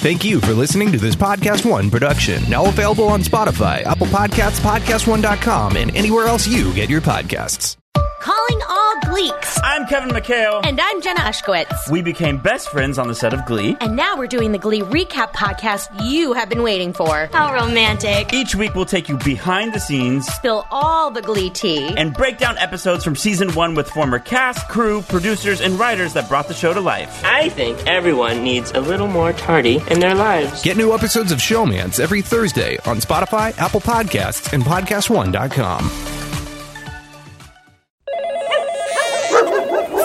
Thank you for listening to this Podcast One production. Now available on Spotify, Apple Podcasts, PodcastOne.com, and anywhere else you get your podcasts. Calling all Gleeks. I'm Kevin McHale. And I'm Jenna Ushkowitz. We became best friends on the set of Glee. And now we're doing the Glee recap podcast you have been waiting for. How romantic. Each week we'll take you behind the scenes. Spill all the Glee tea. And break down episodes from season one with former cast, crew, producers, and writers that brought the show to life. I think everyone needs a little more tardy in their lives. Get new episodes of Showmance every Thursday on Spotify, Apple Podcasts, and PodcastOne.com.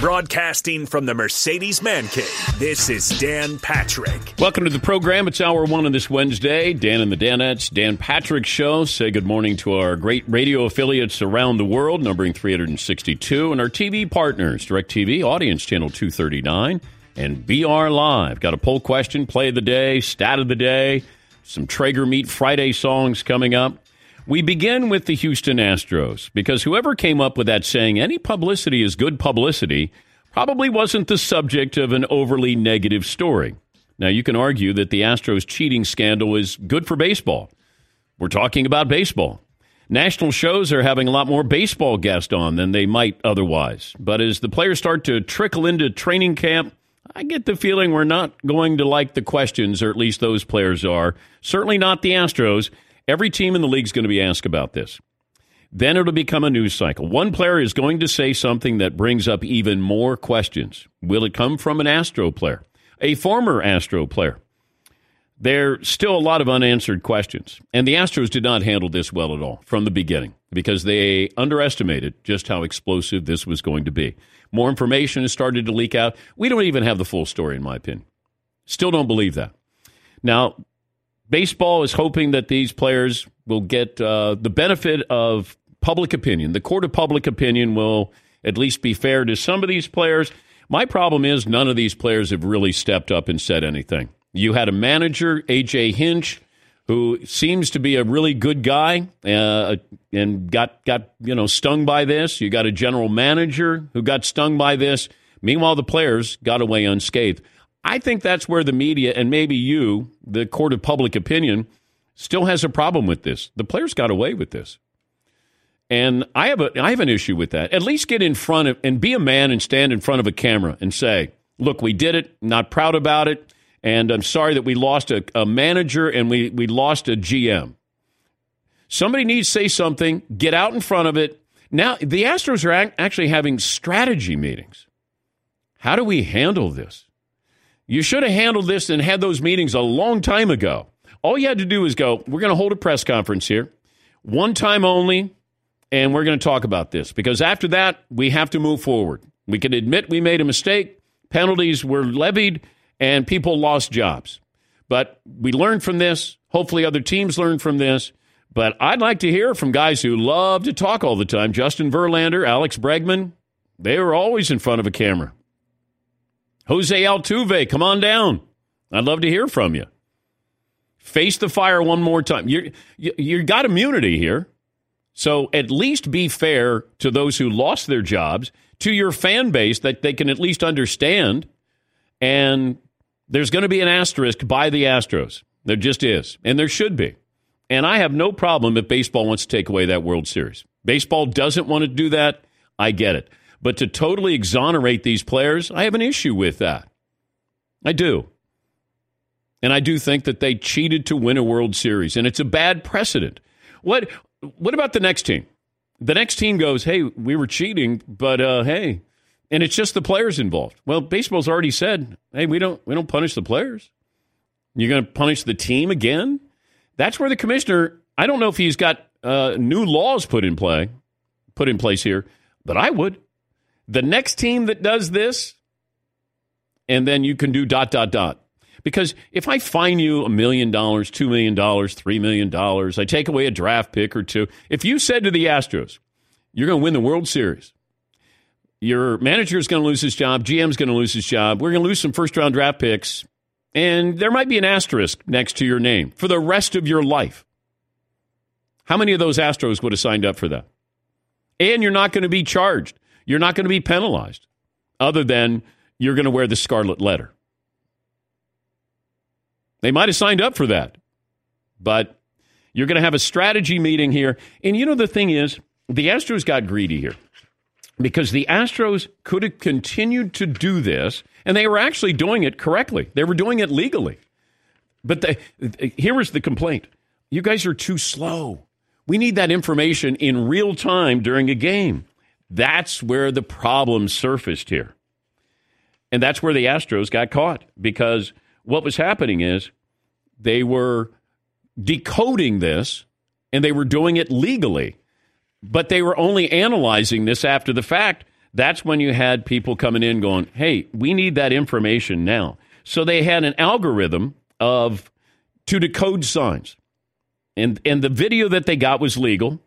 Broadcasting from the Mercedes Man Cave, this is Dan Patrick. Welcome to the program. It's hour one on this Wednesday. Dan and the Danettes, Dan Patrick Show. Say good morning to our great radio affiliates around the world, numbering 362, and our TV partners, DirecTV, Audience Channel 239, and BR Live. Got a poll question, play of the day, stat of the day, some Traeger Meat Friday songs coming up. We begin with the Houston Astros, because whoever came up with that saying, any publicity is good publicity, probably wasn't the subject of an overly negative story. Now, you can argue that the Astros cheating scandal is good for baseball. We're talking about baseball. National shows are having a lot more baseball guests on than they might otherwise. But as the players start to trickle into training camp, I get the feeling we're not going to like the questions, or at least those players are. Certainly not the Astros. Every team in the league is going to be asked about this. Then it'll become a news cycle. One player is going to say something that brings up even more questions. Will it come from an Astro player, a former Astro player? There's still a lot of unanswered questions. And the Astros did not handle this well at all from the beginning, because they underestimated just how explosive this was going to be. More information has started to leak out. We don't even have the full story, in my opinion. Still don't believe that. Now, baseball is hoping that these players will get the benefit of public opinion. The court of public opinion will at least be fair to some of these players. My problem is none of these players have really stepped up and said anything. You had a manager, A.J. Hinch, who seems to be a really good guy and got stung by this. You got a general manager who got stung by this. Meanwhile, the players got away unscathed. I think that's where the media, and maybe you, the court of public opinion, still has a problem with this. The players got away with this. And I have an issue with that. At least get in front of, and be a man and stand in front of a camera and say, look, we did it, not proud about it, and I'm sorry that we lost a manager and we lost a GM. Somebody needs to say something, get out in front of it. Now, the Astros are actually having strategy meetings. How do we handle this? You should have handled this and had those meetings a long time ago. All you had to do is go, we're going to hold a press conference here, one time only, and we're going to talk about this. Because after that, we have to move forward. We can admit we made a mistake, penalties were levied, and people lost jobs. But we learned from this. Hopefully other teams learn from this. But I'd like to hear from guys who love to talk all the time. Justin Verlander, Alex Bregman, they were always in front of a camera. Jose Altuve, come on down. I'd love to hear from you. Face the fire one more time. You got immunity here. So at least be fair to those who lost their jobs, to your fan base, that they can at least understand. And there's going to be an asterisk by the Astros. There just is. And there should be. And I have no problem if baseball wants to take away that World Series. Baseball doesn't want to do that. I get it. But to totally exonerate these players, I have an issue with that. I do. And I do think that they cheated to win a World Series, and it's a bad precedent. What about the next team? The next team goes, hey, we were cheating, but hey, and it's just the players involved. Well, baseball's already said, hey, we don't punish the players. You're going to punish the team again? That's where the commissioner, I don't know if he's got new laws put in place here, but I would. The next team that does this, and then you can do ... Because if I fine you $1 million, $2 million, $3 million, I take away a draft pick or two. If you said to the Astros, you're going to win the World Series, your manager is going to lose his job, GM's going to lose his job, we're going to lose some first-round draft picks, and there might be an asterisk next to your name for the rest of your life. How many of those Astros would have signed up for that? And you're not going to be charged. You're not going to be penalized, other than you're going to wear the scarlet letter. They might have signed up for that, but you're going to have a strategy meeting here. And you know, the thing is, the Astros got greedy here, because the Astros could have continued to do this, and they were actually doing it correctly. They were doing it legally. But here is the complaint. You guys are too slow. We need that information in real time during a game. That's where the problem surfaced here. And that's where the Astros got caught, because what was happening is they were decoding this, and they were doing it legally, but they were only analyzing this after the fact. That's when you had people coming in going, hey, we need that information now. So they had an algorithm of to decode signs. And the video that they got was legal,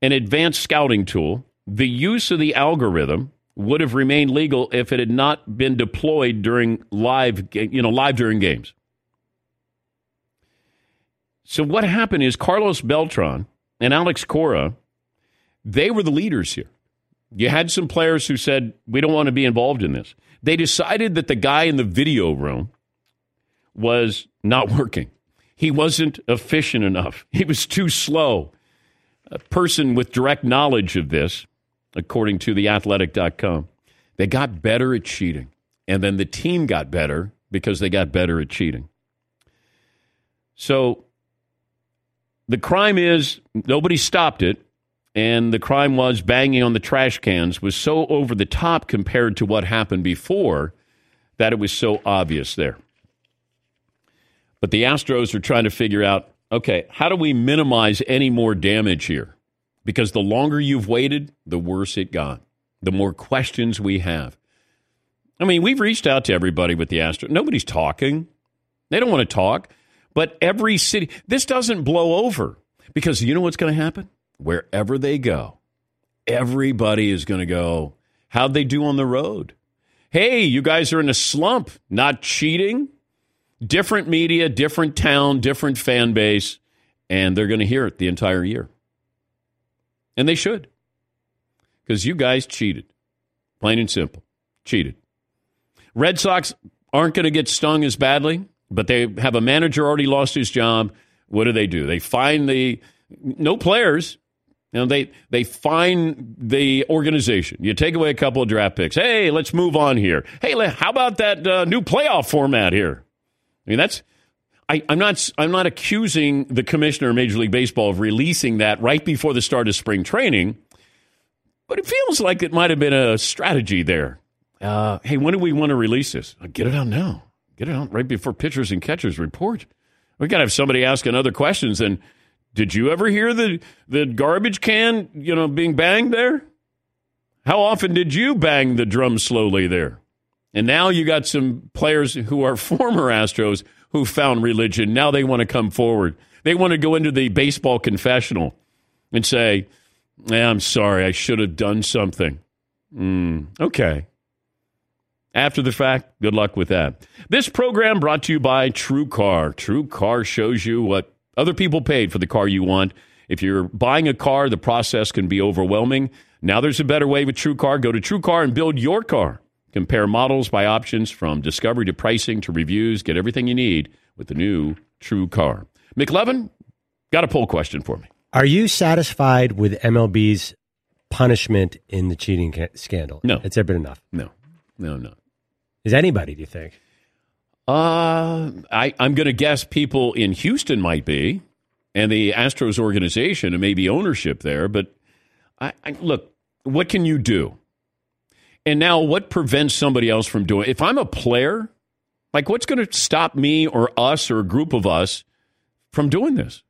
an advanced scouting tool. The use of the algorithm would have remained legal if it had not been deployed during live during games. So what happened is Carlos Beltran and Alex Cora, they were the leaders here. You had some players who said, we don't want to be involved in this. They decided that the guy in the video room was not working. He wasn't efficient enough. He was too slow. A person with direct knowledge of this, according to theathletic.com, they got better at cheating. And then the team got better because they got better at cheating. So the crime is nobody stopped it. And the crime was banging on the trash cans was so over the top compared to what happened before that it was so obvious there. But the Astros are trying to figure out, okay, how do we minimize any more damage here? Because the longer you've waited, the worse it got. The more questions we have. I mean, we've reached out to everybody with the Astros. Nobody's talking. They don't want to talk. But every city, this doesn't blow over. Because you know what's going to happen? Wherever they go, everybody is going to go, how'd they do on the road? Hey, you guys are in a slump, not cheating. Different media, different town, different fan base, and they're going to hear it the entire year. And they should, because you guys cheated. Plain and simple, cheated. Red Sox aren't going to get stung as badly, but they have a manager already lost his job. What do? They fine the no players. You know, they fine the organization. You take away a couple of draft picks. Hey, let's move on here. Hey, how about that new playoff format here? I mean, I'm not accusing the commissioner of Major League Baseball of releasing that right before the start of spring training, but it feels like it might have been a strategy there. Hey, when do we want to release this? Get it out now. Get it out right before pitchers and catchers report. We got to have somebody asking other questions than, did you ever hear the garbage can, being banged there? How often did you bang the drum slowly there? And now you got some players who are former Astros who found religion. Now they want to come forward. They want to go into the baseball confessional and say, I'm sorry, I should have done something. Okay. After the fact, good luck with that. This program brought to you by True Car. True Car shows you what other people paid for the car you want. If you're buying a car, the process can be overwhelming. Now there's a better way with True Car. Go to True Car and build your car. Compare models by options from discovery to pricing to reviews. Get everything you need with the new True Car. McLevin, got a poll question for me. Are you satisfied with MLB's punishment in the cheating scandal? No. It's been enough? No. Is anybody, do you think? I'm going to guess people in Houston might be, and the Astros organization and maybe ownership there. But I look, what can you do? And now what prevents somebody else from doing it? If I'm a player, like what's going to stop me or us or a group of us from doing this?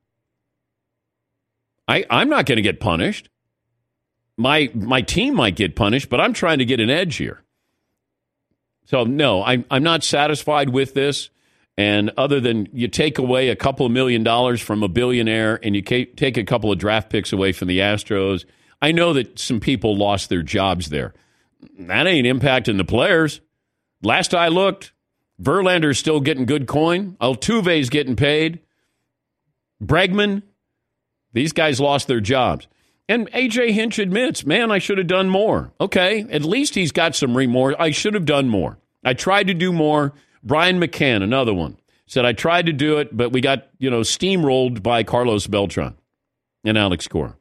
I'm not going to get punished. My team might get punished, but I'm trying to get an edge here. So, no, I'm not satisfied with this. And other than you take away a couple of $1 million from a billionaire and you take a couple of draft picks away from the Astros, I know that some people lost their jobs there. That ain't impacting the players. Last I looked, Verlander's still getting good coin. Altuve's getting paid. Bregman, these guys lost their jobs. And A.J. Hinch admits, man, I should have done more. Okay, at least he's got some remorse. I should have done more. I tried to do more. Brian McCann, another one, said, I tried to do it, but we got, steamrolled by Carlos Beltran and Alex Cora.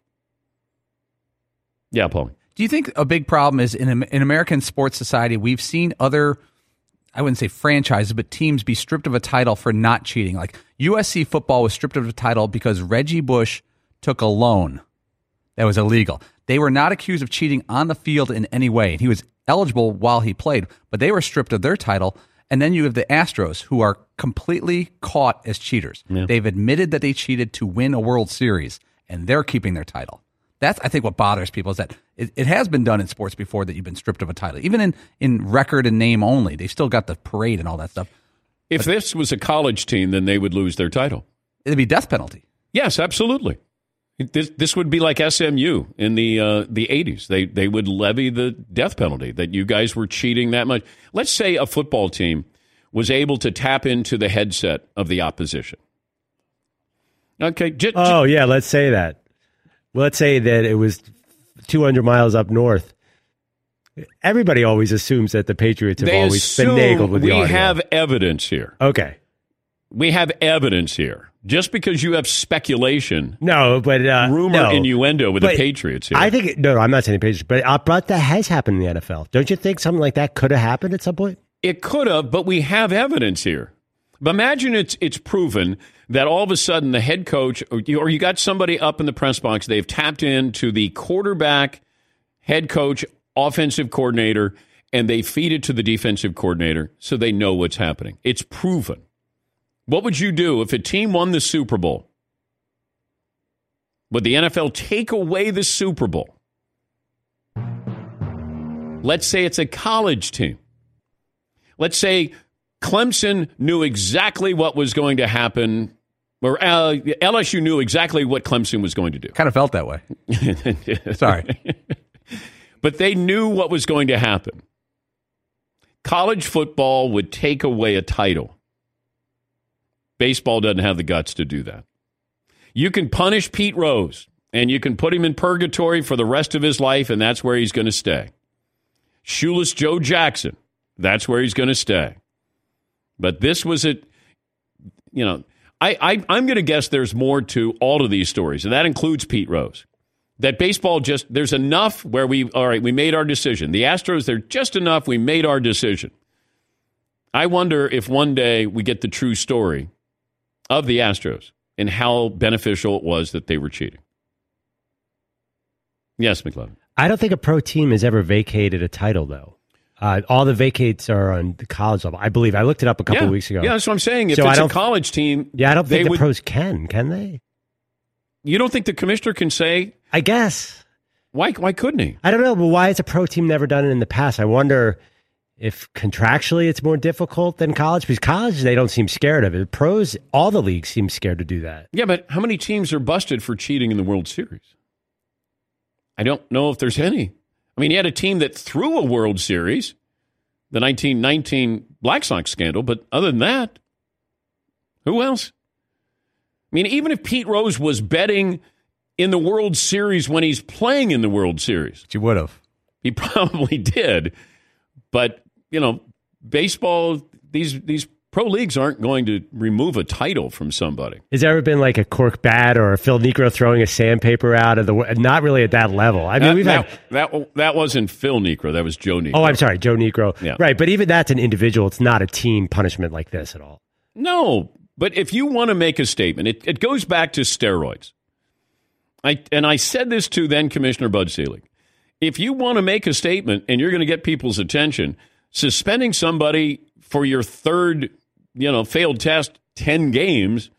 Yeah, Paul. Do you think a big problem is in American sports society, we've seen other, I wouldn't say franchises, but teams be stripped of a title for not cheating. Like USC football was stripped of a title because Reggie Bush took a loan that was illegal. They were not accused of cheating on the field in any way. And he was eligible while he played, but they were stripped of their title. And then you have the Astros, who are completely caught as cheaters. Yeah. They've admitted that they cheated to win a World Series, and they're keeping their title. That's, I think, what bothers people is that it has been done in sports before that you've been stripped of a title. Even in record and name only, they've still got the parade and all that stuff. If this was a college team, then they would lose their title. It'd be death penalty. Yes, absolutely. This would be like SMU in the 80s. They would levy the death penalty that you guys were cheating that much. Let's say a football team was able to tap into the headset of the opposition. Okay. Yeah, let's say that. Well, let's say that it was 200 miles up north. Everybody always assumes that the Patriots have always finagled with the audio. We have evidence here. Okay. We have evidence here. Just because you have speculation, innuendo with the Patriots here. I think I'm not saying the Patriots, but that has happened in the NFL. Don't you think something like that could have happened at some point? It could have, but we have evidence here. But imagine it's proven that all of a sudden the head coach or you got somebody up in the press box, they've tapped into the quarterback, head coach, offensive coordinator, and they feed it to the defensive coordinator so they know what's happening. It's proven. What would you do if a team won the Super Bowl? Would the NFL take away the Super Bowl? Let's say it's a college team. Let's say Clemson knew exactly what was going to happen, or LSU knew exactly what Clemson was going to do. Kind of felt that way. Sorry. But they knew what was going to happen. College football would take away a title. Baseball doesn't have the guts to do that. You can punish Pete Rose, and you can put him in purgatory for the rest of his life, and that's where he's going to stay. Shoeless Joe Jackson, that's where he's going to stay. But this was it. I'm going to guess there's more to all of these stories, and that includes Pete Rose. That baseball there's enough where we made our decision. The Astros, they're just enough, we made our decision. I wonder if one day we get the true story of the Astros and how beneficial it was that they were cheating. Yes, McLovin. I don't think a pro team has ever vacated a title, though. All the vacates are on the college level, I believe. I looked it up a couple of weeks ago. Yeah, that's what I'm saying. If it's a college team... Yeah, I don't think pros can they? You don't think the commissioner can say... I guess. Why couldn't he? I don't know, but why has a pro team never done it in the past? I wonder... If contractually it's more difficult than college, because college, they don't seem scared of it. Pros, all the leagues seem scared to do that. Yeah, but how many teams are busted for cheating in the World Series? I don't know if there's any. I mean, you had a team that threw a World Series, the 1919 Black Sox scandal, but other than that, who else? I mean, even if Pete Rose was betting in the World Series when he's playing in the World Series. But you would have. He probably did. But... baseball, these pro leagues aren't going to remove a title from somebody. Has there ever been like a cork bat or a Phil Niekro throwing a sandpaper out of the way? Not really at that level. I mean, that wasn't Phil Niekro. That was Joe Niekro. Oh, I'm sorry, Joe Niekro. Yeah. Right, but even that's an individual. It's not a team punishment like this at all. No, but if you want to make a statement, it goes back to steroids. I said this to then Commissioner Bud Selig. If you want to make a statement and you're going to get people's attention... Suspending somebody for your third, failed test, 10 games,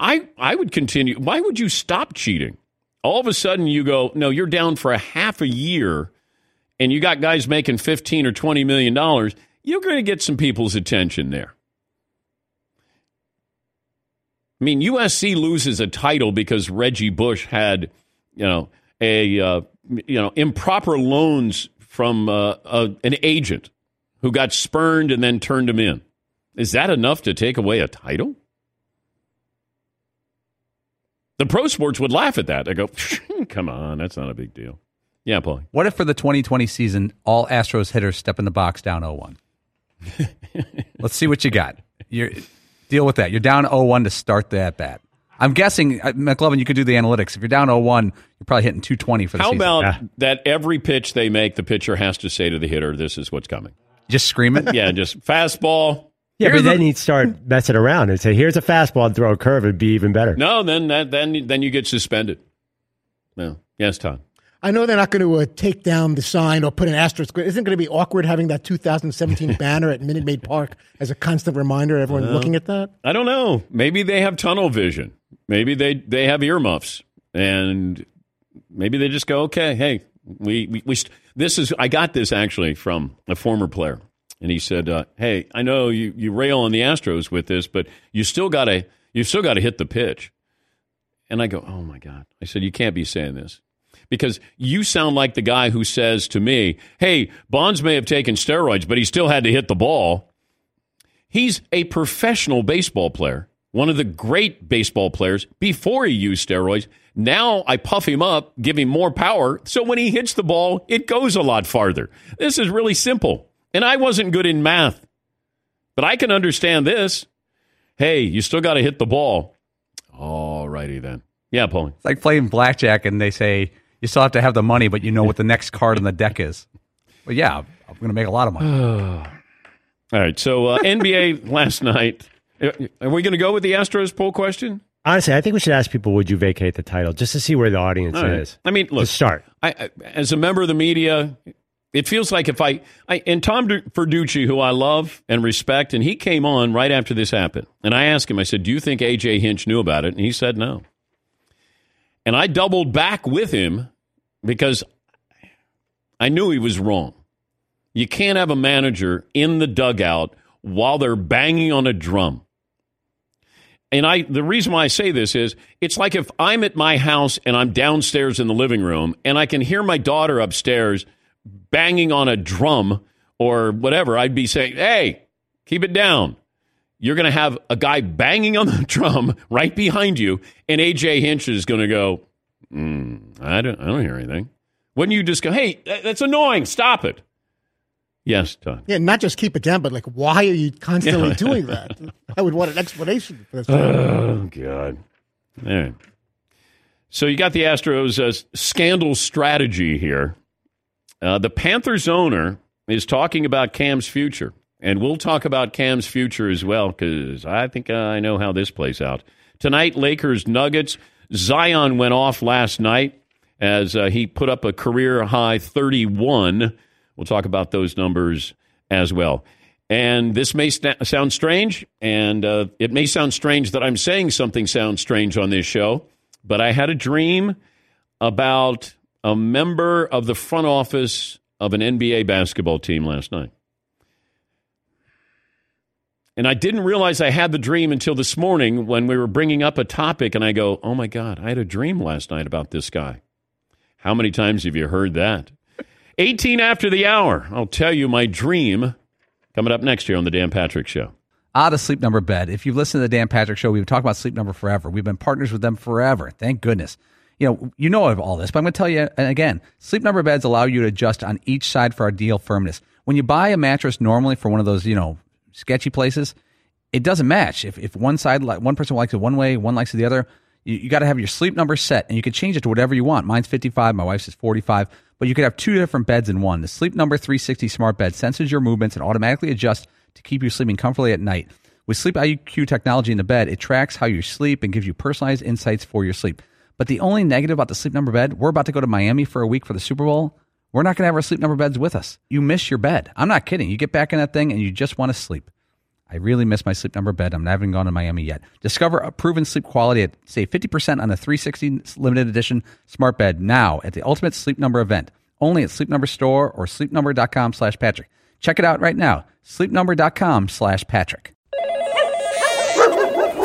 I would continue. Why would you stop cheating? All of a sudden you go, no, you're down for a half a year, and you got guys making $15 or $20 million. You're going to get some people's attention there. I mean, USC loses a title because Reggie Bush had, improper loans from an agent who got spurned and then turned him in. Is that enough to take away a title? The pro sports would laugh at that. They go, come on, that's not a big deal. Yeah, Paul. What if for the 2020 season, all Astros hitters step in the box down 0-1? Let's see what you got. Deal with that. You're down 0-1 to start the at-bat. I'm guessing, McLovin, you could do the analytics. If you're down 0-1, you're probably hitting 220 for the season. How about that every pitch they make, the pitcher has to say to the hitter, this is what's coming. Just scream it? Yeah, just fastball. Yeah, but then you'd start messing around and say, here's a fastball and throw a curve. It'd be even better. No, then you get suspended. No. Yes, Tom. I know they're not going to take down the sign or put an asterisk. Isn't it going to be awkward having that 2017 banner at Minute Maid Park as a constant reminder, everyone looking at that? I don't know. Maybe they have tunnel vision. Maybe they have earmuffs. And maybe they just go, okay, hey, I got this actually from a former player. And he said, hey, I know you rail on the Astros with this, but you still got to hit the pitch. And I go, oh, my God. I said, you can't be saying this. Because you sound like the guy who says to me, hey, Bonds may have taken steroids, but he still had to hit the ball. He's a professional baseball player, one of the great baseball players before he used steroids. Now I puff him up, give him more power, so when he hits the ball, it goes a lot farther. This is really simple. And I wasn't good in math, but I can understand this. Hey, you still got to hit the ball. All righty then. Yeah, Paulie. It's like playing blackjack and they say, you still have to have the money, but you know what the next card on the deck is. Well, yeah, I'm going to make a lot of money. All right, so NBA last night. Are we going to go with the Astros poll question? Honestly, I think we should ask people, would you vacate the title, just to see where the audience is. I mean, look. Let's start. I, as a member of the media, it feels like if and Tom Verducci, who I love and respect, and he came on right after this happened. And I asked him, I said, do you think A.J. Hinch knew about it? And he said no. And I doubled back with him because I knew he was wrong. You can't have a manager in the dugout while they're banging on a drum. And the reason why I say this is it's like if I'm at my house and I'm downstairs in the living room and I can hear my daughter upstairs banging on a drum or whatever, I'd be saying, hey, keep it down. You're going to have a guy banging on the drum right behind you, and A.J. Hinch is going to go, I don't hear anything. Wouldn't you just go, hey, that's annoying, stop it? Yes, Todd. Yeah, not just keep it down, but like, why are you constantly doing that? I would want an explanation for this. Oh, God. All right. So you got the Astros scandal strategy here. The Panthers owner is talking about Cam's future. And we'll talk about Cam's future as well, because I think I know how this plays out. Tonight, Lakers, Nuggets. Zion went off last night as he put up a career-high 31. We'll talk about those numbers as well. And this may sound strange, and it may sound strange that I'm saying something sounds strange on this show, but I had a dream about a member of the front office of an NBA basketball team last night. And I didn't realize I had the dream until this morning when we were bringing up a topic, and I go, oh, my God, I had a dream last night about this guy. How many times have you heard that? 18 after the hour. I'll tell you my dream coming up next here on The Dan Patrick Show. Out of Sleep Number bed. If you've listened to The Dan Patrick Show, we've talked about Sleep Number forever. We've been partners with them forever. Thank goodness. You know of all this, but I'm going to tell you, and again, Sleep Number beds allow you to adjust on each side for ideal firmness. When you buy a mattress normally for one of those, sketchy places, it doesn't match. If one person likes it one way, one likes it the other, you got to have your Sleep Number set, and you can change it to whatever you want. Mine's 55, my wife's is 45, but you could have two different beds in one. The Sleep Number 360 smart bed senses your movements and automatically adjusts to keep you sleeping comfortably at night. With Sleep IQ technology in the bed, it tracks how you sleep and gives you personalized insights for your sleep. But the only negative about the Sleep Number bed, we're about to go to Miami for a week for the Super Bowl. We're not going to have our Sleep Number beds with us. You miss your bed. I'm not kidding. You get back in that thing and you just want to sleep. I really miss my Sleep Number bed. I'm not even gone to Miami yet. Discover a proven sleep quality at, save 50% on the 360 limited edition smart bed now at the Ultimate Sleep Number event. Only at Sleep Number Store or sleepnumber.com/Patrick. Check it out right now. Sleepnumber.com/Patrick.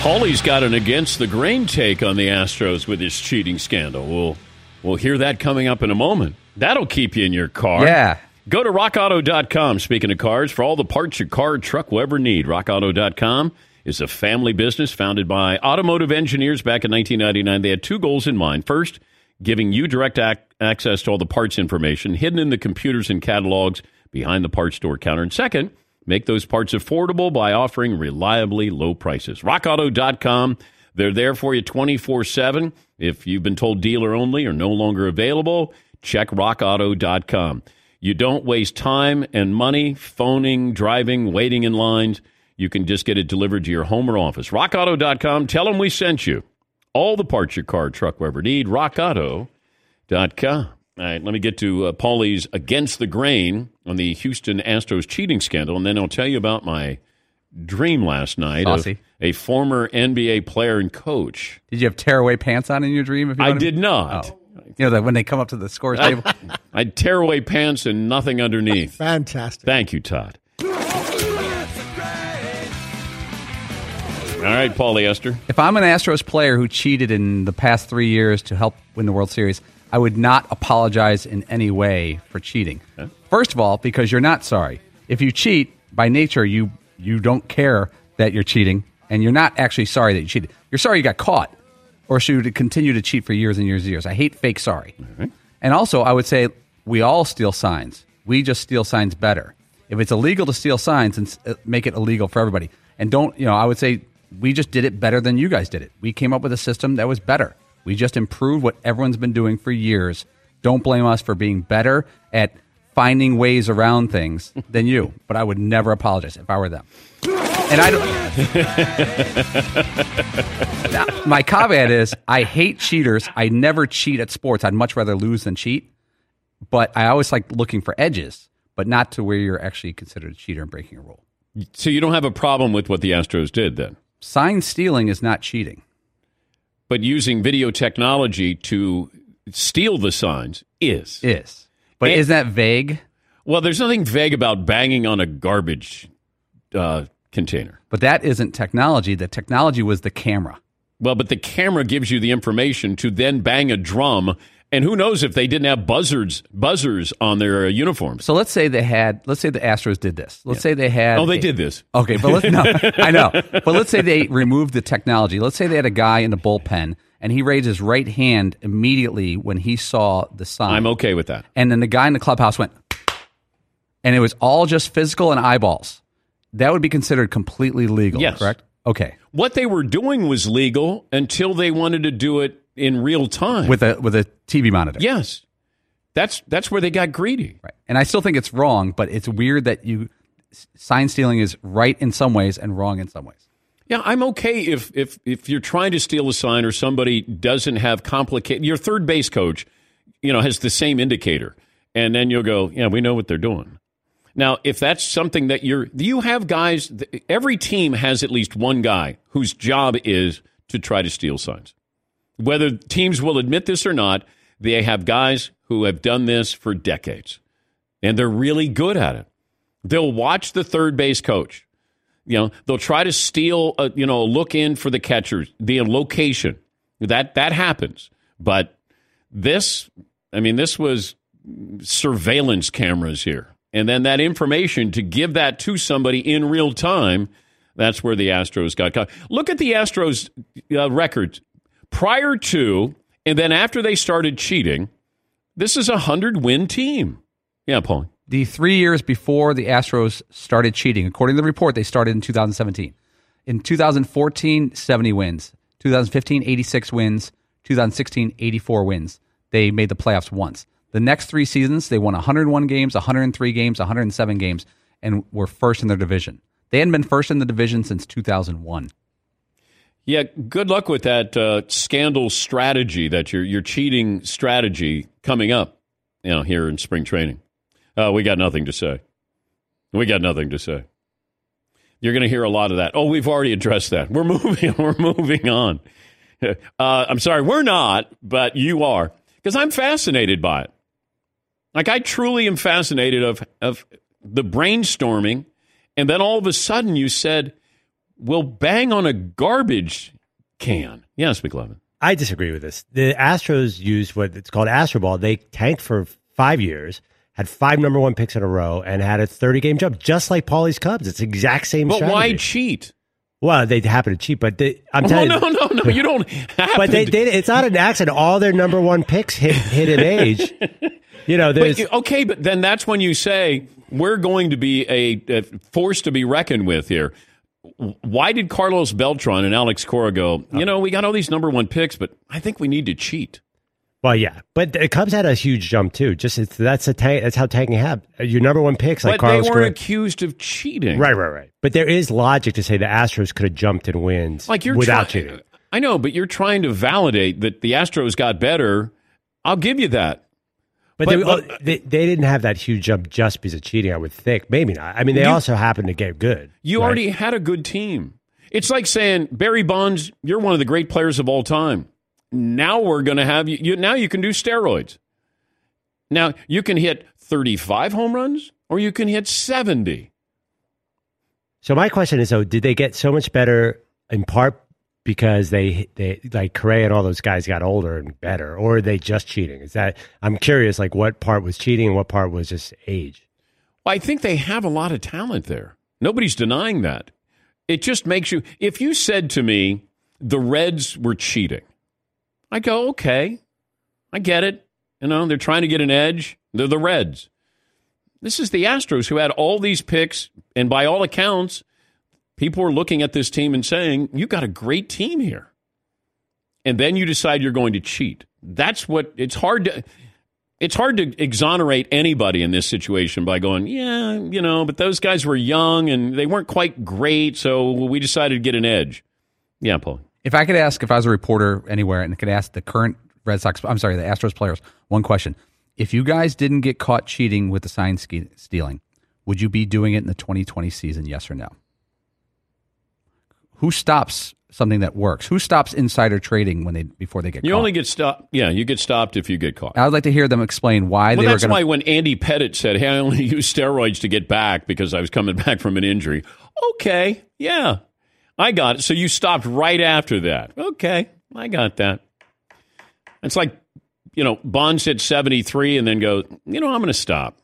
Hawley's got an against the grain take on the Astros with his cheating scandal. We'll hear that coming up in a moment. That'll keep you in your car. Yeah. Go to RockAuto.com, speaking of cars, for all the parts your car or truck will ever need. RockAuto.com is a family business founded by automotive engineers back in 1999. They had two goals in mind. First, giving you direct access to all the parts information hidden in the computers and catalogs behind the parts store counter. And second, make those parts affordable by offering reliably low prices. RockAuto.com. They're there for you 24/7. If you've been told dealer only or no longer available, check rockauto.com. You don't waste time and money phoning, driving, waiting in lines. You can just get it delivered to your home or office. rockauto.com. Tell them we sent you. All the parts your car or truck will ever need. rockauto.com. All right, let me get to Paulie's against the grain on the Houston Astros cheating scandal, and then I'll tell you about my dream last night of a former NBA player and coach. Did you have tearaway pants on in your dream? If you I did not. Oh. You know, that when they come up to the scores table. I had tearaway pants and nothing underneath. Fantastic. Thank you, Todd. All right, Paulie Ester. If I'm an Astros player who cheated in the past 3 years to help win the World Series, I would not apologize in any way for cheating. Huh? First of all, because you're not sorry. If you cheat, by nature, you don't care that you're cheating, and you're not actually sorry that you cheated. You're sorry you got caught, or should you continue to cheat for years and years and years? I hate fake sorry. Right. And also, I would say we all steal signs. We just steal signs better. If it's illegal to steal signs, and make it illegal for everybody. And don't, you know, I would say we just did it better than you guys did it. We came up with a system that was better. We just improved what everyone's been doing for years. Don't blame us for being better at finding ways around things than you, but I would never apologize if I were them. And I don't. Now, my caveat is I hate cheaters. I never cheat at sports. I'd much rather lose than cheat, but I always like looking for edges, but not to where you're actually considered a cheater and breaking a rule. So you don't have a problem with what the Astros did then? Sign stealing is not cheating. But using video technology to steal the signs is. Is. But isn't that vague? Well, there's nothing vague about banging on a garbage container. But that isn't technology. The technology was the camera. Well, but the camera gives you the information to then bang a drum, and who knows if they didn't have buzzers on their uniforms. So let's say they had. Let's say the Astros did this. Let's say they had. Oh, they did this. Okay, but let's no, I know. But let's say they removed the technology. Let's say they had a guy in the bullpen. And he raised his right hand immediately when he saw the sign. I'm okay with that. And then the guy in the clubhouse went, and it was all just physical and eyeballs. That would be considered completely legal, yes. Correct? Okay. What they were doing was legal until they wanted to do it in real time. With a TV monitor. Yes. That's where they got greedy. Right. And I still think it's wrong, but it's weird that sign stealing is right in some ways and wrong in some ways. Yeah, I'm okay if you're trying to steal a sign or somebody doesn't have complicated. Your third base coach, you know, has the same indicator, and then you'll go, yeah, we know what they're doing. Now, if that's something that you have guys. Every team has at least one guy whose job is to try to steal signs. Whether teams will admit this or not, they have guys who have done this for decades, and they're really good at it. They'll watch the third base coach. You know, they'll try to steal a look in for the catchers, the location. That happens. But this was surveillance cameras here. And then that information to give that to somebody in real time, that's where the Astros got caught. Look at the Astros records prior to and then after they started cheating. This is a 100-win team. Yeah, Paul. The 3 years before the Astros started cheating, according to the report, they started in 2017. In 2014, 70 wins. 2015, 86 wins. 2016, 84 wins. They made the playoffs once. The next three seasons, they won 101 games, 103 games, 107 games, and were first in their division. They hadn't been first in the division since 2001. Yeah, good luck with that scandal strategy, that your cheating strategy coming up, you know, here in spring training. We got nothing to say. You're going to hear a lot of that. Oh, we've already addressed that. We're moving on. I'm sorry, we're not, but you are, because I'm fascinated by it. Like, I truly am fascinated of the brainstorming, and then all of a sudden you said, we'll bang on a garbage can. Yes, McLevin. I disagree with this. The Astros used what it's called Astroball. They tanked for 5 years. Had 5 number one picks in a row, and had a 30-game jump, just like Paulie's Cubs. It's the exact same strategy. But why cheat? Well, they happen to cheat, but I'm telling you. You don't happen. But it's not an accident. All their number one picks hit an age. You know, but then that's when you say, we're going to be a force to be reckoned with here. Why did Carlos Beltran and Alex Cora go, we got all these number one picks, but I think we need to cheat? Well, yeah, but the Cubs had a huge jump too. That's how tanking happened. Your number one picks, like Carlos. But they weren't accused of cheating, right. But there is logic to say the Astros could have jumped in wins without cheating. I know, but you're trying to validate that the Astros got better. I'll give you that, but they didn't have that huge jump just because of cheating. I would think maybe not. I mean, they also happened to get good. You already had a good team. It's like saying, Barry Bonds, you're one of the great players of all time. Now we're going to have you. Now you can do steroids. Now you can hit 35 home runs, or you can hit 70. So my question is, though, did they get so much better in part because they like Correa and all those guys got older and better, or are they just cheating? I'm curious, like, what part was cheating and what part was just age? Well, I think they have a lot of talent there. Nobody's denying that. It just makes you. If you said to me the Reds were cheating, I go, okay, I get it. They're trying to get an edge. They're the Reds. This is the Astros, who had all these picks, and by all accounts, people are looking at this team and saying, you got a great team here. And then you decide you're going to cheat. That's what it's hard to exonerate anybody in this situation by going, yeah, but those guys were young and they weren't quite great, so we decided to get an edge. Yeah, Paul. If I could ask, if I was a reporter anywhere and could ask the current the Astros players, one question. If you guys didn't get caught cheating with the sign stealing, would you be doing it in the 2020 season, yes or no? Who stops something that works? Who stops insider trading before they get caught? You only get stopped. Yeah, you get stopped if you get caught. I'd like to hear them explain why they were going to. That's why when Andy Pettitte said, hey, I only use steroids to get back because I was coming back from an injury. Okay, yeah. I got it. So you stopped right after that. Okay, I got that. It's like, Bonds hit 73 and then goes, I'm going to stop.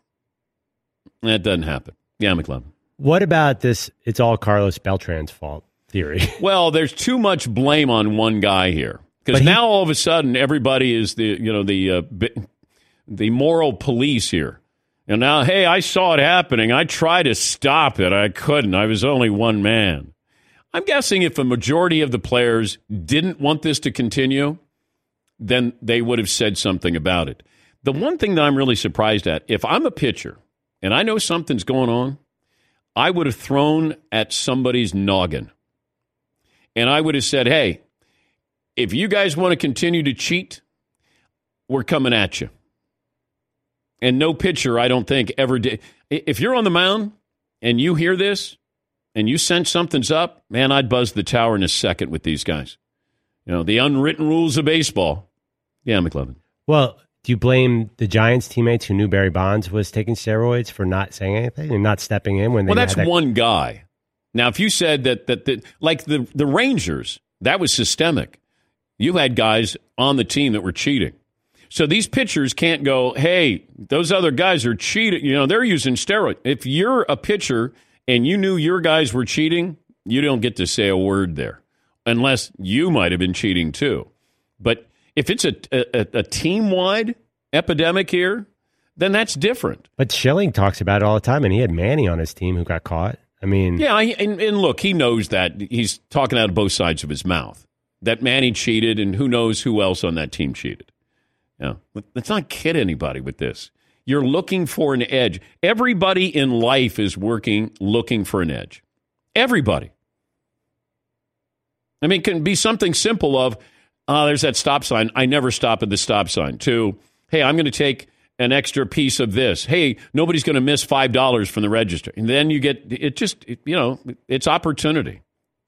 That doesn't happen. Yeah, McLevin. What about this, it's all Carlos Beltran's fault theory? Well, there's too much blame on one guy here. Because now all of a sudden everybody is the moral police here. And now, hey, I saw it happening. I tried to stop it. I couldn't. I was only one man. I'm guessing if a majority of the players didn't want this to continue, then they would have said something about it. The one thing that I'm really surprised at, if I'm a pitcher and I know something's going on, I would have thrown at somebody's noggin. And I would have said, hey, if you guys want to continue to cheat, we're coming at you. And no pitcher, I don't think, ever did. If you're on the mound and you hear this, and you sense something's up, man, I'd buzz the tower in a second with these guys. The unwritten rules of baseball. Yeah, McLevin. Well, do you blame the Giants teammates who knew Barry Bonds was taking steroids for not saying anything and not stepping in when they? Well, that's one guy. Now, if you said that like the Rangers, that was systemic. You had guys on the team that were cheating. So these pitchers can't go, hey, those other guys are cheating. They're using steroids. If you're a pitcher and you knew your guys were cheating, you don't get to say a word there, unless you might have been cheating too. But if it's a team-wide epidemic here, then that's different. But Schilling talks about it all the time, and he had Manny on his team who got caught. I mean... Yeah, and look, he knows that. He's talking out of both sides of his mouth, that Manny cheated, and who knows who else on that team cheated. Now, let's not kid anybody with this. You're looking for an edge. Everybody in life is looking for an edge. Everybody. I mean, it can be something simple of, there's that stop sign. I never stop at the stop sign. To, hey, I'm going to take an extra piece of this. Hey, nobody's going to miss $5 from the register. And then you get, it just, you know, it's opportunity.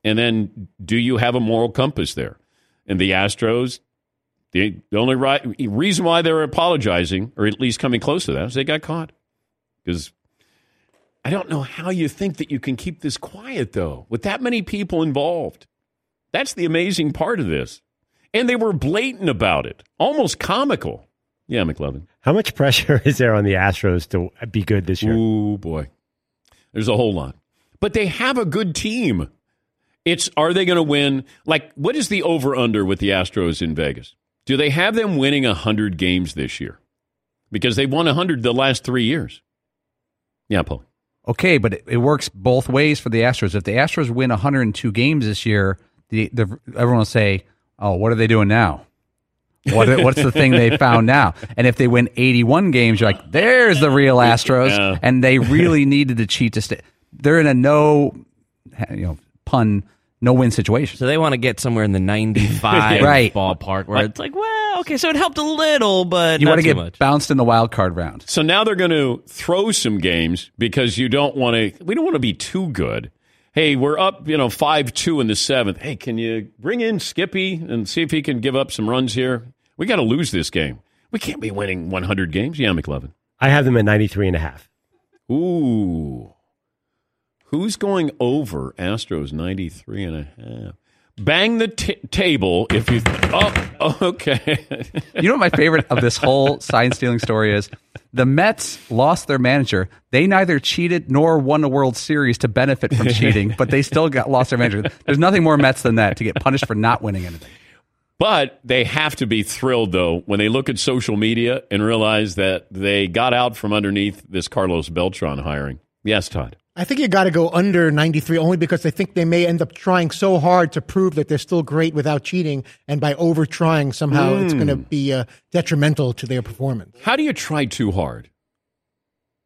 And then do you have a moral compass there? And the Astros, the only reason why they were apologizing, or at least coming close to that, is they got caught. Because I don't know how you think that you can keep this quiet, though, with that many people involved. That's the amazing part of this. And they were blatant about it, almost comical. Yeah, McLevin. How much pressure is there on the Astros to be good this year? Ooh, boy. There's a whole lot. But they have a good team. It's, are they going to win? Like, what is the over-under with the Astros in Vegas? Do they have them winning 100 games this year? Because they've won 100 the last 3 years. Yeah, Paul. Okay, but it works both ways for the Astros. If the Astros win 102 games this year, everyone will say, oh, what are they doing now? What's the thing they found now? And if they win 81 games, you're like, there's the real Astros. Yeah. And they really needed to cheat to stay. They're in a no-win situation. So they want to get somewhere in the 95 right. ballpark where it's like, well, okay, so it helped a little, but you not too much. You want to get bounced in the wild card round. So now they're going to throw some games because you don't want to, we don't want to be too good. Hey, we're up, 5-2 in the seventh. Hey, can you bring in Skippy and see if he can give up some runs here? We got to lose this game. We can't be winning 100 games. Yeah, McLevin. I have them at 93.5. Ooh. Who's going over Astros 93.5? Bang the table if you... Oh, okay. You know what my favorite of this whole sign-stealing story is? The Mets lost their manager. They neither cheated nor won a World Series to benefit from cheating, but they still lost their manager. There's nothing more Mets than that, to get punished for not winning anything. But they have to be thrilled, though, when they look at social media and realize that they got out from underneath this Carlos Beltran hiring. Yes, Todd. I think you got to go under 93 only because they think they may end up trying so hard to prove that they're still great without cheating, and by over-trying somehow it's going to be detrimental to their performance. How do you try too hard?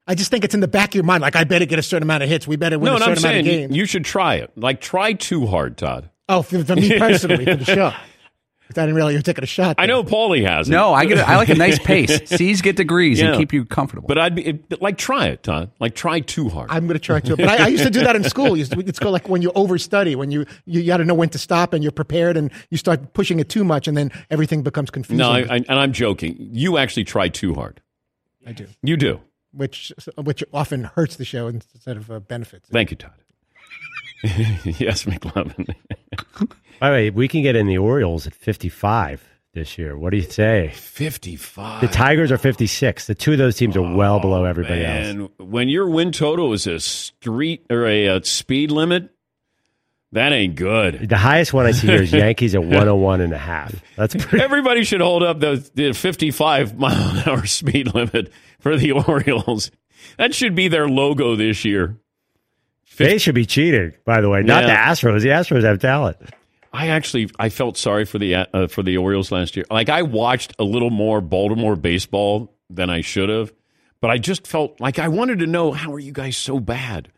I just think it's in the back of your mind, like, I better get a certain amount of hits. We better win a certain amount of games. You should try it. Like, try too hard, Todd. Oh, for me personally, for the show. I didn't realize you were taking a shot. There. I know Paulie has it. No, I like a nice pace. C's get degrees and keep you comfortable. But try it, Todd. Like, try too hard. I'm going to try too hard. But I used to do that in school. It's called, like, when you overstudy, when you got to know when to stop and you're prepared and you start pushing it too much and then everything becomes confusing. No, and I'm joking. You actually try too hard. I do. You do. Which often hurts the show instead of benefits. Thank you, Todd. Yes, McLevin. By the way, we can get in the Orioles at 55 this year. What do you say? 55. The Tigers are 56. The two of those teams are well below everybody else. When your win total is a speed limit, that ain't good. The highest one I see here is Yankees at 101.5. That's pretty. Everybody should hold up the 55-mile-an-hour speed limit for the Orioles. That should be their logo this year. They should be cheating, by the way, not the Astros. The Astros have talent. I felt sorry for the Orioles last year. Like, I watched a little more Baltimore baseball than I should have, but I just felt like I wanted to know, how are you guys so bad?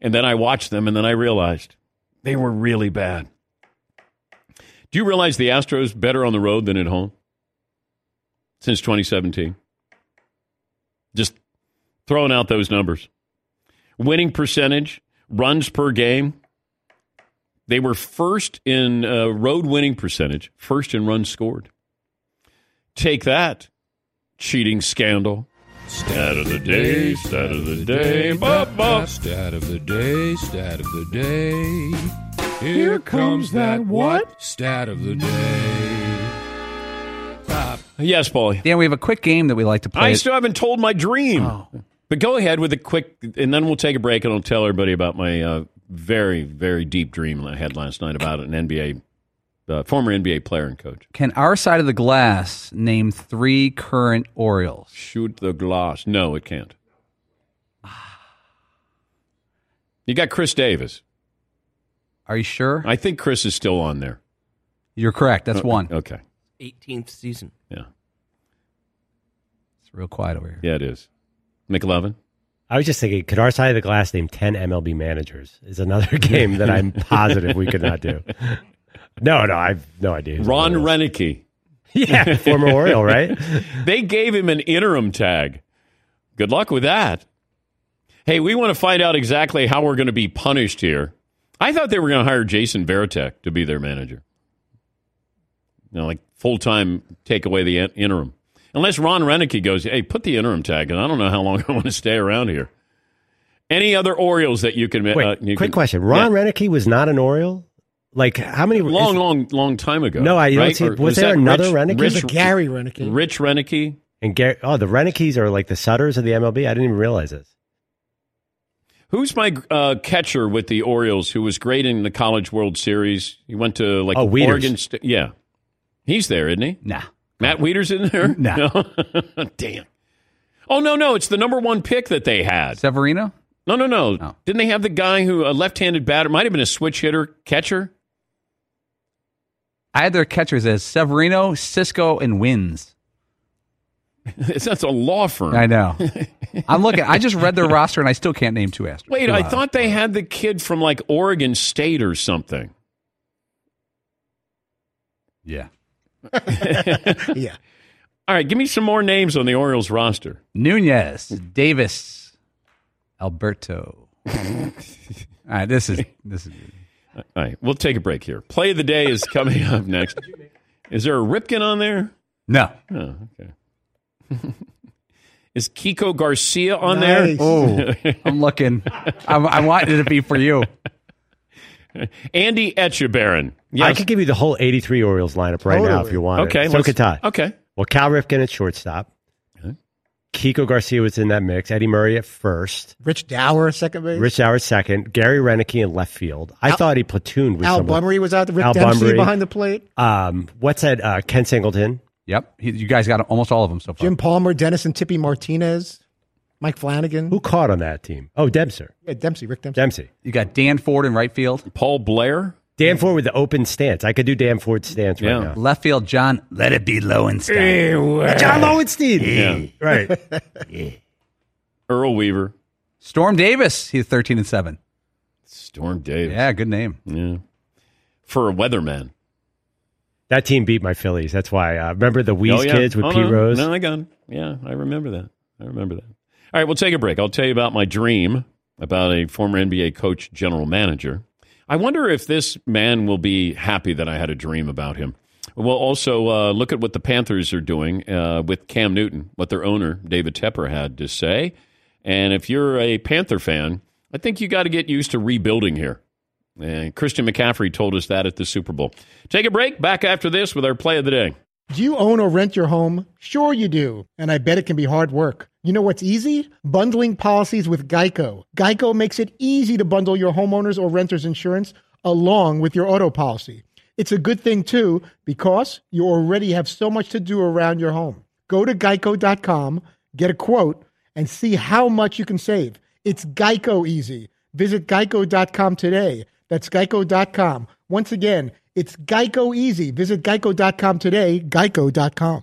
And then I watched them, and then I realized they were really bad. Do you realize the Astros better on the road than at home since 2017? Just throwing out those numbers. Winning percentage, runs per game. They were first in road winning percentage, first in runs scored. Take that, cheating scandal. Stat of the day, bop, bop. Stat of the day. Here comes that what? Stat of the day. Bop. Yes, Paulie. Yeah, we have a quick game that we like to play. I still haven't told my dream. Oh. But go ahead with a quick, and then we'll take a break and I'll tell everybody about my... very, very deep dream I had last night about an NBA, former NBA player and coach. Can our side of the glass name three current Orioles? Shoot the glass. No, it can't. You got Chris Davis. Are you sure? I think Chris is still on there. You're correct. That's one. Okay. 18th season. Yeah. It's real quiet over here. Yeah, it is. McLevin? I was just thinking, could our side of the glass name 10 MLB managers? Is another game that I'm positive we could not do. No, I have no idea. Ron Roenicke. Yeah, former Oriole, right? They gave him an interim tag. Good luck with that. Hey, we want to find out exactly how we're going to be punished here. I thought they were going to hire Jason Varitek to be their manager. You know, like full-time, take away the interim. Unless Ron Roenicke goes, hey, put the interim tag, and I don't know how long I want to stay around here. Any other Orioles that you can... Wait, quick question. Ron Roenicke was not an Oriole? Like, how many... Long time ago. No, I don't see... Was there another Roenicke? There's Gary Roenicke. Rich Roenicke. And Gary... Oh, the Roenickes are like the Sutters of the MLB? I didn't even realize this. Who's my catcher with the Orioles who was great in the College World Series? He went to, like, Oregon State. Yeah. He's there, isn't he? Nah. Matt Wieters in there? No. Damn. Oh, no. It's the number one pick that they had. Severino? No. Didn't they have the guy who, a left-handed batter, might have been a switch hitter catcher? I had their catchers as Severino, Cisco, and Wins. That's a law firm. I know. I'm looking. I just read their roster, and I still can't name two Astros. Wait, I thought they had the kid from, like, Oregon State or something. Yeah. Yeah. All right, give me some more names on the Orioles roster. Nunez, Davis, Alberto. All right, this is good. All right, we'll take a break here. Play of the Day is coming up next. Is there a Ripken on there? No. Oh, okay. Is Kiko Garcia on there? Oh, I'm looking. I wanted it to be for you. Andy Etchebarren. Yes. I could give you the whole 83 Orioles lineup right now if you want. Okay. So could Todd. Okay. Well, Cal Ripken at shortstop. Kiko Garcia was in that mix. Eddie Murray at first. Rich Dauer second base. Gary Roenicke in left field. I thought he platooned with someone. Bunbury was out there. Rick Dempsey behind the plate. What's that? Ken Singleton. Yep. You guys got almost all of them so far. Jim Palmer, Dennis and Tippy Martinez, Mike Flanagan. Who caught on that team? Oh, Dempsey. Yeah, Rick Dempsey. You got Dan Ford in right field. Paul Blair. Dan Ford with the open stance. I could do Dan Ford's stance right now. Left field, John, let it be Lowenstein. John Lowenstein. Yeah. Right. Yeah. Earl Weaver. Storm Davis. He's 13-7. Storm Davis. Yeah, good name. Yeah. For a weatherman. That team beat my Phillies. That's why. Remember the Wheeze kids with Pete Rose? No, I got him. Yeah, I remember that. All right, we'll take a break. I'll tell you about my dream about a former NBA coach, general manager. I wonder if this man will be happy that I had a dream about him. We'll also look at what the Panthers are doing with Cam Newton, what their owner, David Tepper, had to say. And if you're a Panther fan, I think you got to get used to rebuilding here. And Christian McCaffrey told us that at the Super Bowl. Take a break. Back after this with our Play of the Day. Do you own or rent your home? Sure you do. And I bet it can be hard work. You know what's easy? Bundling policies with GEICO. GEICO makes it easy to bundle your homeowner's or renter's insurance along with your auto policy. It's a good thing, too, because you already have so much to do around your home. Go to GEICO.com, get a quote, and see how much you can save. It's GEICO easy. Visit GEICO.com today. That's GEICO.com. Once again, it's GEICO easy. Visit GEICO.com today, GEICO.com.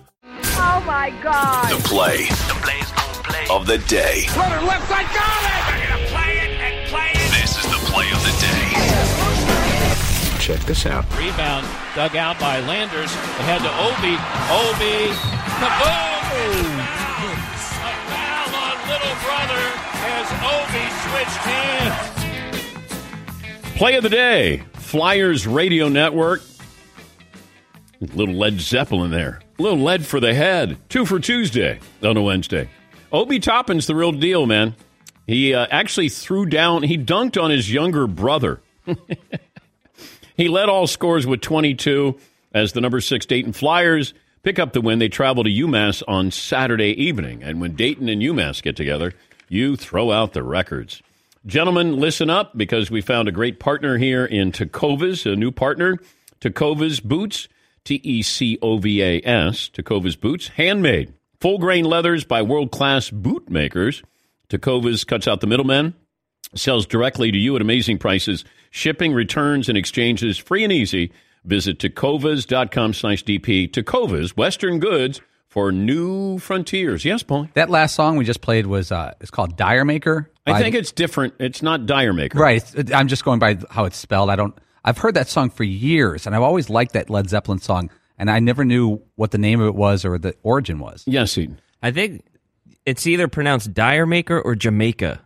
Oh, my God. The play of the day. Runner left side, got it! We're going to play it and play it. This is the play of the day. Check this out. Rebound dug out by Landers. Ahead to Obi. Kaboom! A foul on little brother as Obi switched hands. Play of the day. Flyers Radio Network. Little Led Zeppelin there. A little lead for the head. 2 for Tuesday on a Wednesday. Obi Toppin's the real deal, man. He actually threw down. He dunked on his younger brother. He led all scores with 22 as the number 6 Dayton Flyers pick up the win. They travel to UMass on Saturday evening. And when Dayton and UMass get together, you throw out the records. Gentlemen, listen up, because we found a great partner here in Tecovas, a new partner, Tecovas Boots, T-E-C-O-V-A-S, Tecovas Boots, handmade, full-grain leathers by world-class boot makers. Tecovas cuts out the middleman, sells directly to you at amazing prices, shipping, returns, and exchanges, free and easy. Visit Tecovas.com/DP. Tecovas, Western Goods for New Frontiers. Yes, Paul? That last song we just played was it's called Dire Maker. I think it's different. It's not Dire Maker. Right. I'm just going by how it's spelled. I've heard that song for years, and I've always liked that Led Zeppelin song, and I never knew what the name of it was or the origin was. Yes, Eden. I think it's either pronounced Dire Maker or Jamaica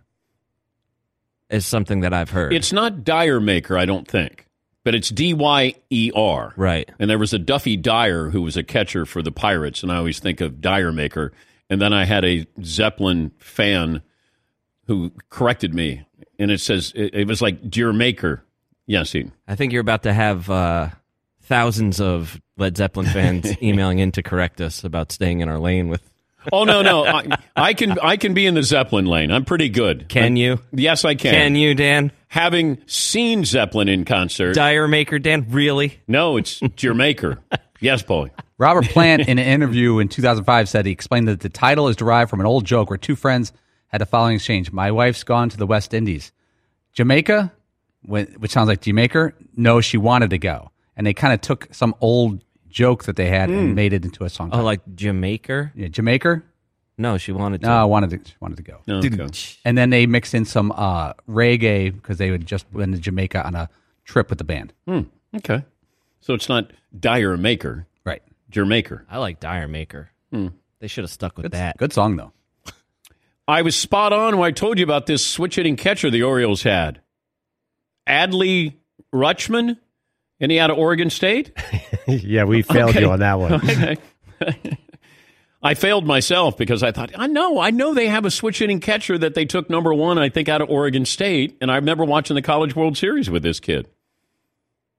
is something that I've heard. It's not Dire Maker, I don't think, but it's D-Y-E-R. Right. And there was a Duffy Dyer who was a catcher for the Pirates, and I always think of Dire Maker. And then I had a Zeppelin fan who corrected me, and it says, it was like Dear Maker. Yes, Eden. I think you're about to have thousands of Led Zeppelin fans emailing in to correct us about staying in our lane with... Oh, no. I can be in the Zeppelin lane. I'm pretty good. Can you? Yes, I can. Can you, Dan? Having seen Zeppelin in concert... Dire Maker, Dan? Really? No, it's Dear Maker. Yes, Paulie. Robert Plant, in an interview in 2005, said he explained that the title is derived from an old joke where two friends had the following exchange. My wife's gone to the West Indies. Jamaica, which sounds like Jamaica. No, she wanted to go. And they kind of took some old joke that they had and made it into a song. Oh, like Jamaica? Yeah, Jamaica. No, she wanted to. No, wanted to go. Okay. And then they mixed in some reggae because they had just been to Jamaica on a trip with the band. Okay. So it's not Dire Maker. Right. Jamaica. I like Dire Maker. They should have stuck with that. Good song, though. I was spot on when I told you about this switch-hitting catcher the Orioles had. Adley Rutschman, and he out of Oregon State? Yeah, we failed you on that one. Okay. I failed myself because I thought, I know they have a switch-hitting catcher that they took number 1, I think, out of Oregon State, and I remember watching the College World Series with this kid.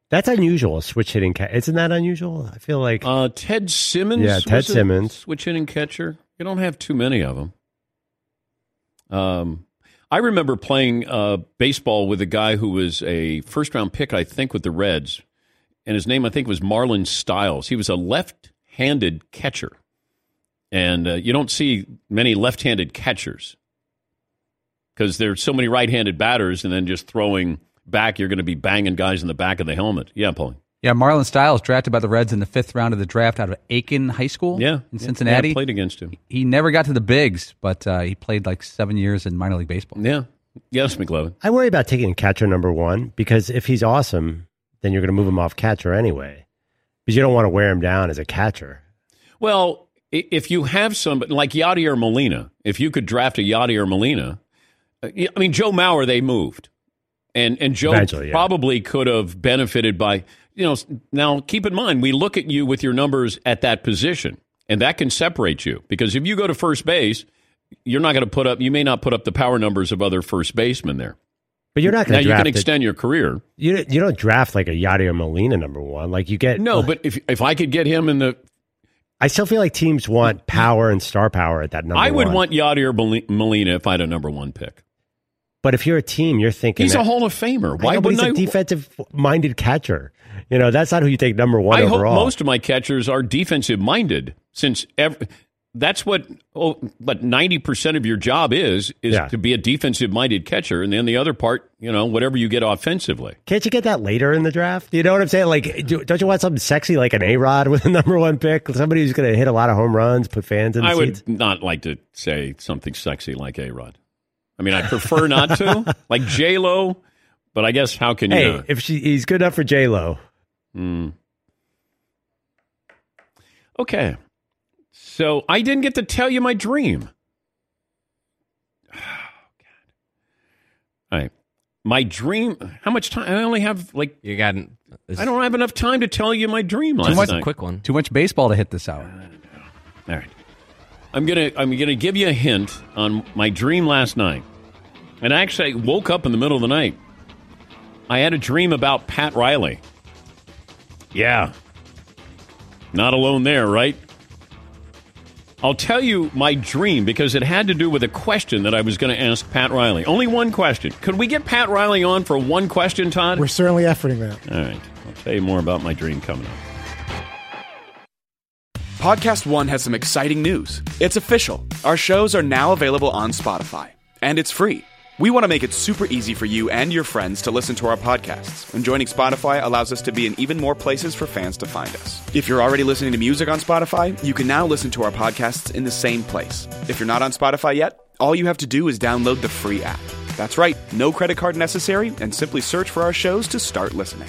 That's unusual, a switch-hitting catcher. Isn't that unusual? I feel like... Ted Simmons? Yeah, Ted Simmons. Switch-hitting catcher. You don't have too many of them. I remember playing baseball with a guy who was a first-round pick, I think, with the Reds, and his name, I think, was Marlon Stiles. He was a left-handed catcher, and you don't see many left-handed catchers because there's so many right-handed batters, and then just throwing back, you're going to be banging guys in the back of the helmet. Yeah, Paul. Yeah, Marlon Stiles, drafted by the Reds in the 5th round of the draft out of Aiken High School in Cincinnati. Yeah, I played against him. He never got to the bigs, but he played like 7 years in minor league baseball. Yeah. Yes, McLovin. I worry about taking catcher number 1 because if he's awesome, then you're going to move him off catcher anyway because you don't want to wear him down as a catcher. Well, if you have somebody like Yadier Molina, if you could draft a Yadier Molina, I mean, Joe Mauer, they moved. And Joe probably could have benefited by... You know, now keep in mind, we look at you with your numbers at that position, and that can separate you because if you go to first base, you're not going to put up, you may not put up the power numbers of other first basemen there. But you're not going to. Now you can extend your career. You don't draft like a Yadier Molina number 1, like you get. No, but if I could get him in the, I still feel like teams want power and star power at that number. I would want Yadier Molina if I had a number 1 pick. But if you're a team, you're thinking he's a Hall of Famer. Why wouldn't I? He's a defensive-minded catcher. You know, that's not who you take number 1 overall. I hope most of my catchers are defensive-minded, since that's what. But 90% of your job is to be a defensive-minded catcher, and then the other part, you know, whatever you get offensively. Can't you get that later in the draft? You know what I'm saying? Like, don't you want something sexy like an A-Rod with a number 1 pick? Somebody who's going to hit a lot of home runs, put fans in the seats? I would not like to say something sexy like A-Rod. I mean, I prefer not to, like J-Lo, but I guess how can you? Hey, if he's good enough for J-Lo. Okay. So I didn't get to tell you my dream. Oh, God. All right. My dream, how much time? I only have, like, you got. I don't have enough time to tell you my dream last night. Quick one. Too much baseball to hit this hour. All right. I'm gonna give you a hint on my dream last night. And I actually woke up in the middle of the night. I had a dream about Pat Riley. Yeah. Not alone there, right? I'll tell you my dream because it had to do with a question that I was going to ask Pat Riley. Only one question. Could we get Pat Riley on for one question, Todd? We're certainly efforting that. All right. I'll tell you more about my dream coming up. Podcast One has some exciting news. It's official. Our shows are now available on Spotify, and it's free. We want to make it super easy for you and your friends to listen to our podcasts, and joining Spotify allows us to be in even more places for fans to find us. If you're already listening to music on Spotify, you can now listen to our podcasts in the same place. If you're not on Spotify yet, all you have to do is download the free app. That's right, no credit card necessary, and simply search for our shows to start listening.